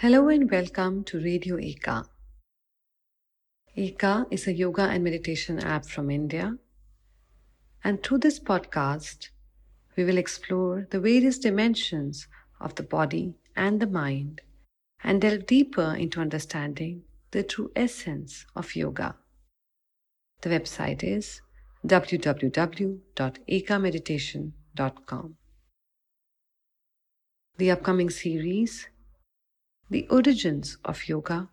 Hello and welcome to Radio Eka. Eka is a yoga and meditation app from India. And through this podcast, we will explore the various dimensions of the body and the mind and delve deeper into understanding the true essence of yoga. The website is www.ekameditation.com. The upcoming series The Origins of Yoga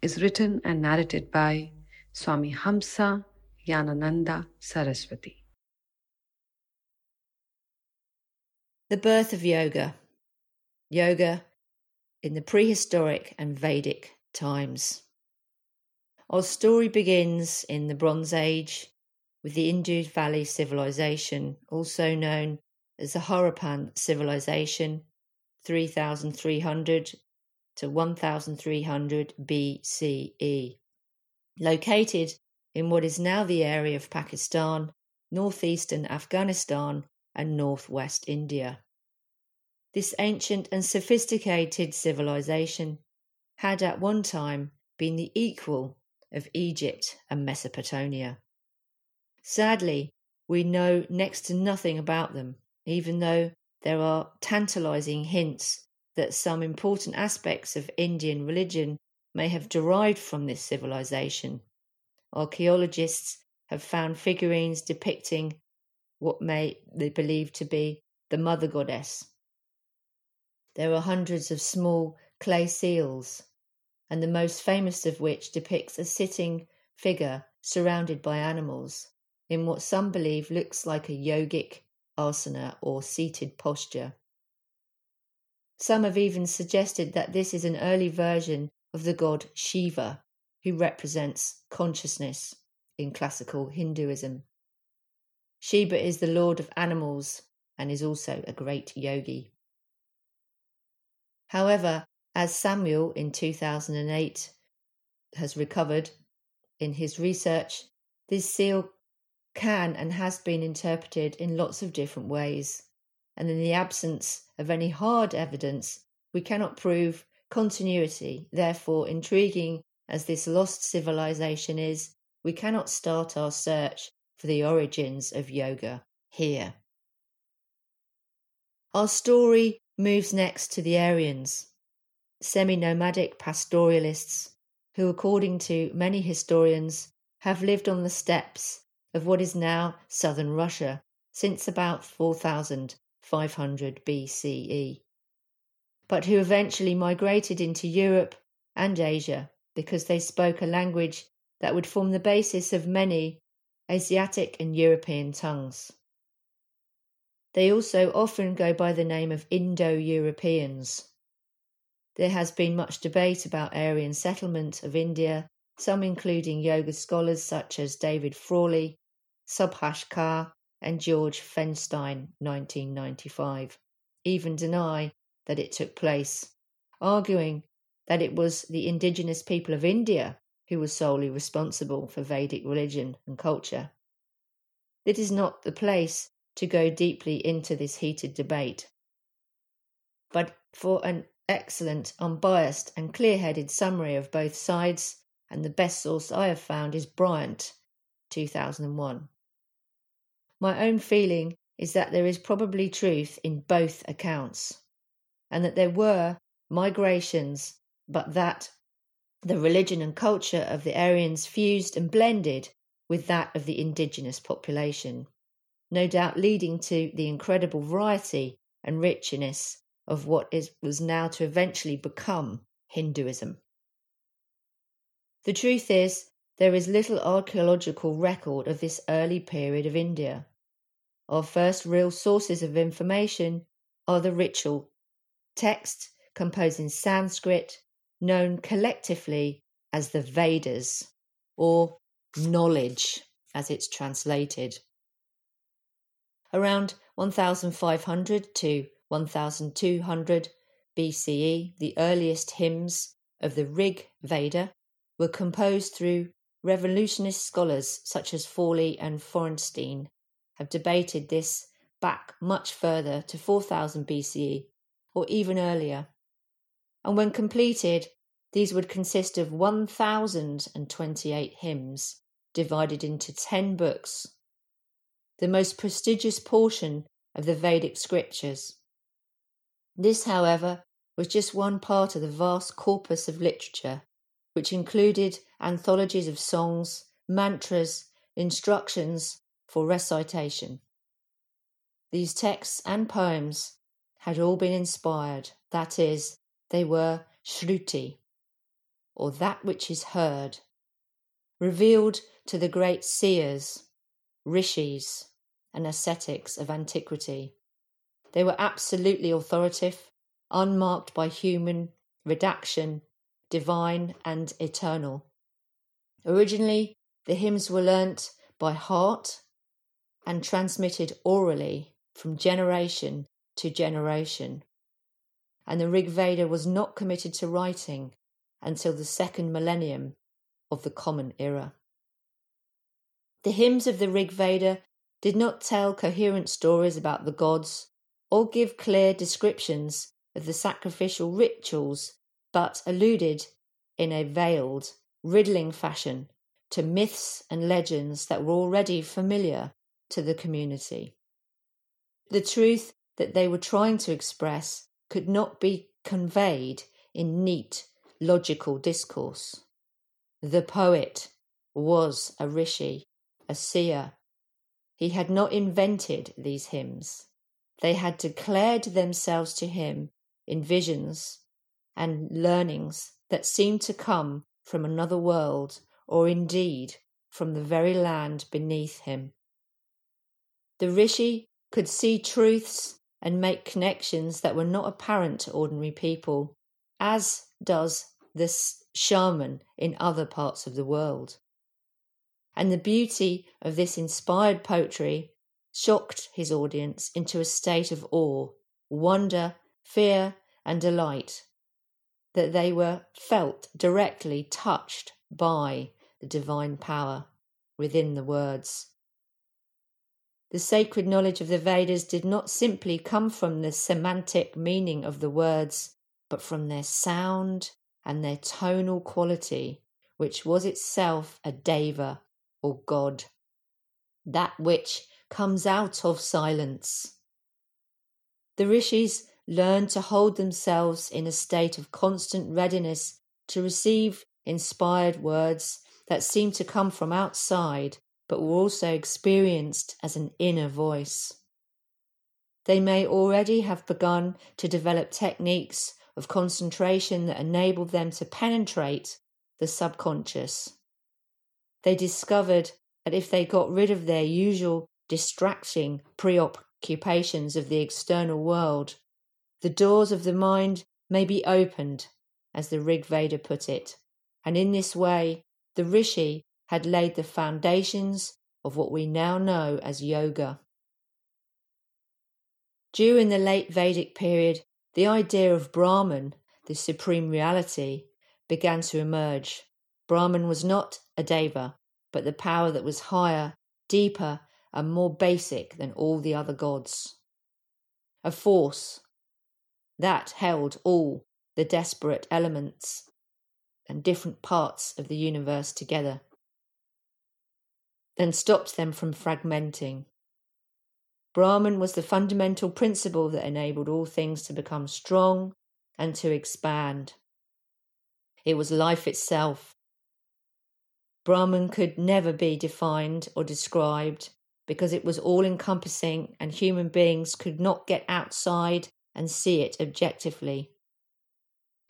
is written and narrated by Swami Hamsa Yanananda Saraswati. The birth of yoga. Yoga in the prehistoric and Vedic times. Our story begins in the Bronze Age with the Indus Valley Civilization, also known as the Harappan Civilization, 3,300 to 1300 BCE, located in what is now the area of Pakistan, northeastern Afghanistan and northwest India. This ancient and sophisticated civilization had at one time been the equal of Egypt and Mesopotamia. Sadly, we know next to nothing about them, even though there are tantalizing hints that some important aspects of Indian religion may have derived from this civilization. Archaeologists have found figurines depicting what may be believed to be the mother goddess. There are hundreds of small clay seals, and the most famous of which depicts a sitting figure surrounded by animals in what some believe looks like a yogic asana or seated posture. Some have even suggested that this is an early version of the god Shiva, who represents consciousness in classical Hinduism. Shiva is the lord of animals and is also a great yogi. However, as Samuel in 2008 has recovered in his research, this seal can and has been interpreted in lots of different ways. And in the absence of any hard evidence, we cannot prove continuity. Therefore, intriguing as this lost civilization is, we cannot start our search for the origins of yoga here. Our story moves next to the Aryans, semi-nomadic pastoralists who, according to many historians, have lived on the steppes of what is now southern Russia since about 4,500 BCE, but who eventually migrated into Europe and Asia because they spoke a language that would form the basis of many Asiatic and European tongues. They also often go by the name of Indo-Europeans. There has been much debate about Aryan settlement of India, some including yoga scholars such as David Frawley, Subhash Kaur, and Georg Feuerstein, 1995, even deny that it took place, arguing that it was the indigenous people of India who were solely responsible for Vedic religion and culture. This is not the place to go deeply into this heated debate. But for an excellent, unbiased and clear-headed summary of both sides, and the best source I have found is Bryant, 2001. My own feeling is that there is probably truth in both accounts, and that there were migrations, but that the religion and culture of the Aryans fused and blended with that of the indigenous population, no doubt leading to the incredible variety and richness of what was now to eventually become Hinduism. The truth is, there is little archaeological record of this early period of India. Our first real sources of information are the ritual text composed in Sanskrit, known collectively as the Vedas, or knowledge as it's translated. Around 1500 to 1200 BCE, the earliest hymns of the Rig Veda were composed through revolutionist scholars such as Frawley and Feuerstein have debated this back much further to 4000 BCE or even earlier. and when completed, these would consist of 1,028 hymns, divided into 10 books, the most prestigious portion of the Vedic scriptures. This, however, was just one part of the vast corpus of literature, which included anthologies of songs, mantras, instructions for recitation. These texts and poems had all been inspired, that is, they were Shruti, or that which is heard, revealed to the great seers, rishis, and ascetics of antiquity. They were absolutely authoritative, unmarked by human redaction, divine and eternal. Originally, the hymns were learnt by heart and transmitted orally from generation to generation, and the Rig Veda was not committed to writing until the second millennium of the Common Era. The hymns of the Rig Veda did not tell coherent stories about the gods or give clear descriptions of the sacrificial rituals, but alluded in a veiled, riddling fashion to myths and legends that were already familiar to the community. The truth that they were trying to express could not be conveyed in neat, logical discourse. The poet was a rishi, a seer. He had not invented these hymns. They had declared themselves to him in visions and learnings that seemed to come from another world, or indeed from the very land beneath him. The rishi could see truths and make connections that were not apparent to ordinary people, as does the shaman in other parts of the world. And the beauty of this inspired poetry shocked his audience into a state of awe, wonder, fear, and delight, that they were felt directly touched by the divine power within the words. The sacred knowledge of the Vedas did not simply come from the semantic meaning of the words, but from their sound and their tonal quality, which was itself a deva, or God, that which comes out of silence. The rishis learned to hold themselves in a state of constant readiness to receive inspired words that seemed to come from outside, but were also experienced as an inner voice. They may already have begun to develop techniques of concentration that enabled them to penetrate the subconscious. They discovered that if they got rid of their usual distracting preoccupations of the external world, the doors of the mind may be opened, as the Rig Veda put it. And in this way, the rishi had laid the foundations of what we now know as yoga. During the late Vedic period, the idea of Brahman, the supreme reality, began to emerge. Brahman was not a deva, but the power that was higher, deeper, and more basic than all the other gods. A force that held all the disparate elements and different parts of the universe together, and stopped them from fragmenting. Brahman was the fundamental principle that enabled all things to become strong and to expand. It was life itself. Brahman could never be defined or described because it was all-encompassing, and human beings could not get outside and see it objectively.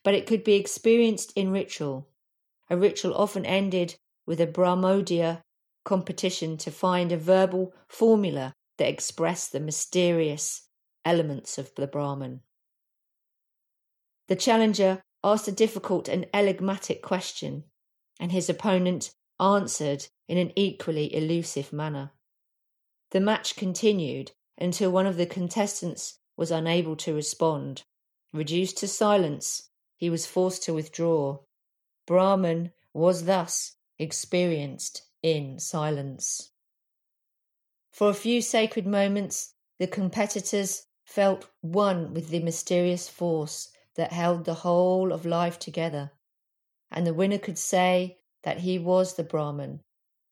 But it could be experienced in ritual. A ritual often ended with a Brahmodya competition to find a verbal formula that expressed the mysterious elements of the Brahman. The challenger asked a difficult and enigmatic question, and his opponent answered in an equally elusive manner. The match continued until one of the contestants was unable to respond. Reduced to silence, he was forced to withdraw. Brahman was thus experienced in silence. For a few sacred moments, the competitors felt one with the mysterious force that held the whole of life together, and the winner could say that he was the Brahman.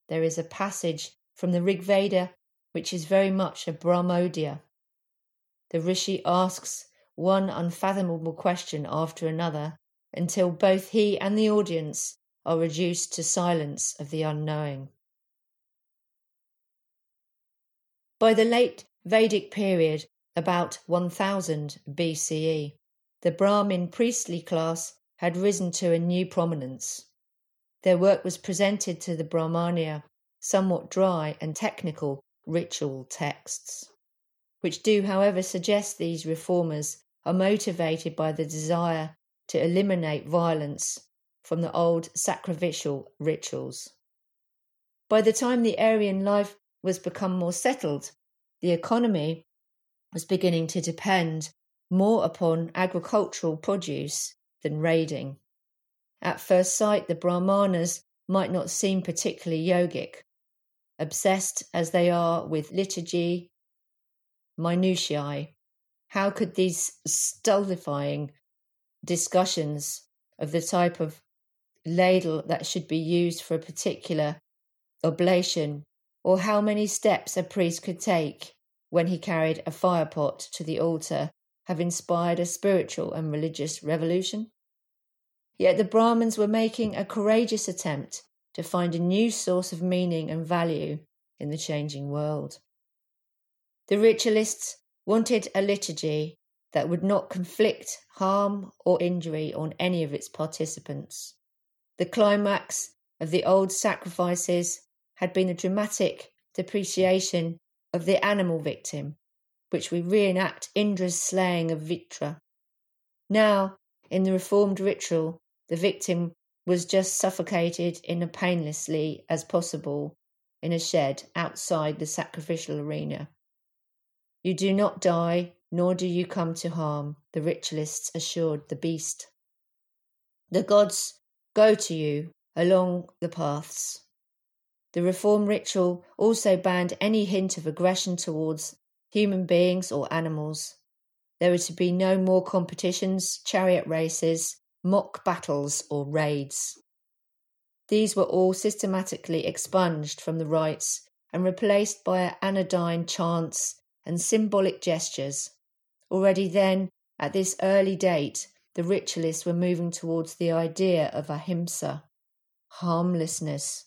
There is a passage from the Rig Veda which is very much a Brahmodya. The Rishi asks one unfathomable question after another until both he and the audience are reduced to silence of the unknowing. By the late Vedic period, about 1000 BCE, the Brahmin priestly class had risen to a new prominence. Their work was presented to the Brahmaniya, somewhat dry and technical ritual texts, which do, however, suggest these reformers are motivated by the desire to eliminate violence from the old sacrificial rituals. By the time the Aryan life was become more settled, the economy was beginning to depend more upon agricultural produce than raiding. At first sight, the Brahmanas might not seem particularly yogic, obsessed as they are with liturgy, minutiae. How could these stultifying discussions of the type of ladle that should be used for a particular oblation, or how many steps a priest could take when he carried a firepot to the altar, have inspired a spiritual and religious revolution? Yet the Brahmins were making a courageous attempt to find a new source of meaning and value in the changing world. The ritualists wanted a liturgy that would not conflict, harm or injury on any of its participants. The climax of the old sacrifices had been a dramatic depreciation of the animal victim, which we reenact Indra's slaying of Vitra. Now, in the reformed ritual, the victim was just suffocated in as painlessly as possible in a shed outside the sacrificial arena. You do not die, nor do you come to harm, the ritualists assured the beast. The gods go to you along the paths. The reform ritual also banned any hint of aggression towards human beings or animals. There were to be no more competitions, chariot races, mock battles or raids. These were all systematically expunged from the rites and replaced by anodyne chants and symbolic gestures. Already then, at this early date, the ritualists were moving towards the idea of ahimsa, harmlessness,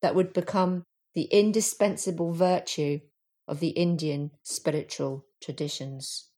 that would become the indispensable virtue of the Indian spiritual traditions.